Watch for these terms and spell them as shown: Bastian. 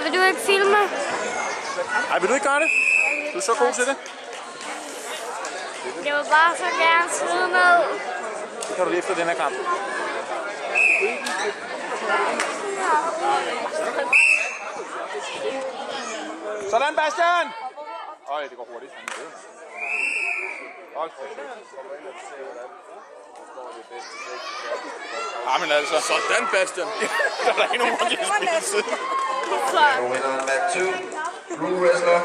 Far, vil du ikke filme? Ej, vil du ikke gøre det? Du er så god til det. Jeg vil bare så gerne sidde ned. Det kan du lige efter den her kamp. Sådan, Bastian! Øj, det går hurtigt. Ah, men altså, sådan, Bastian! Der er ikke nogen, der kan spise.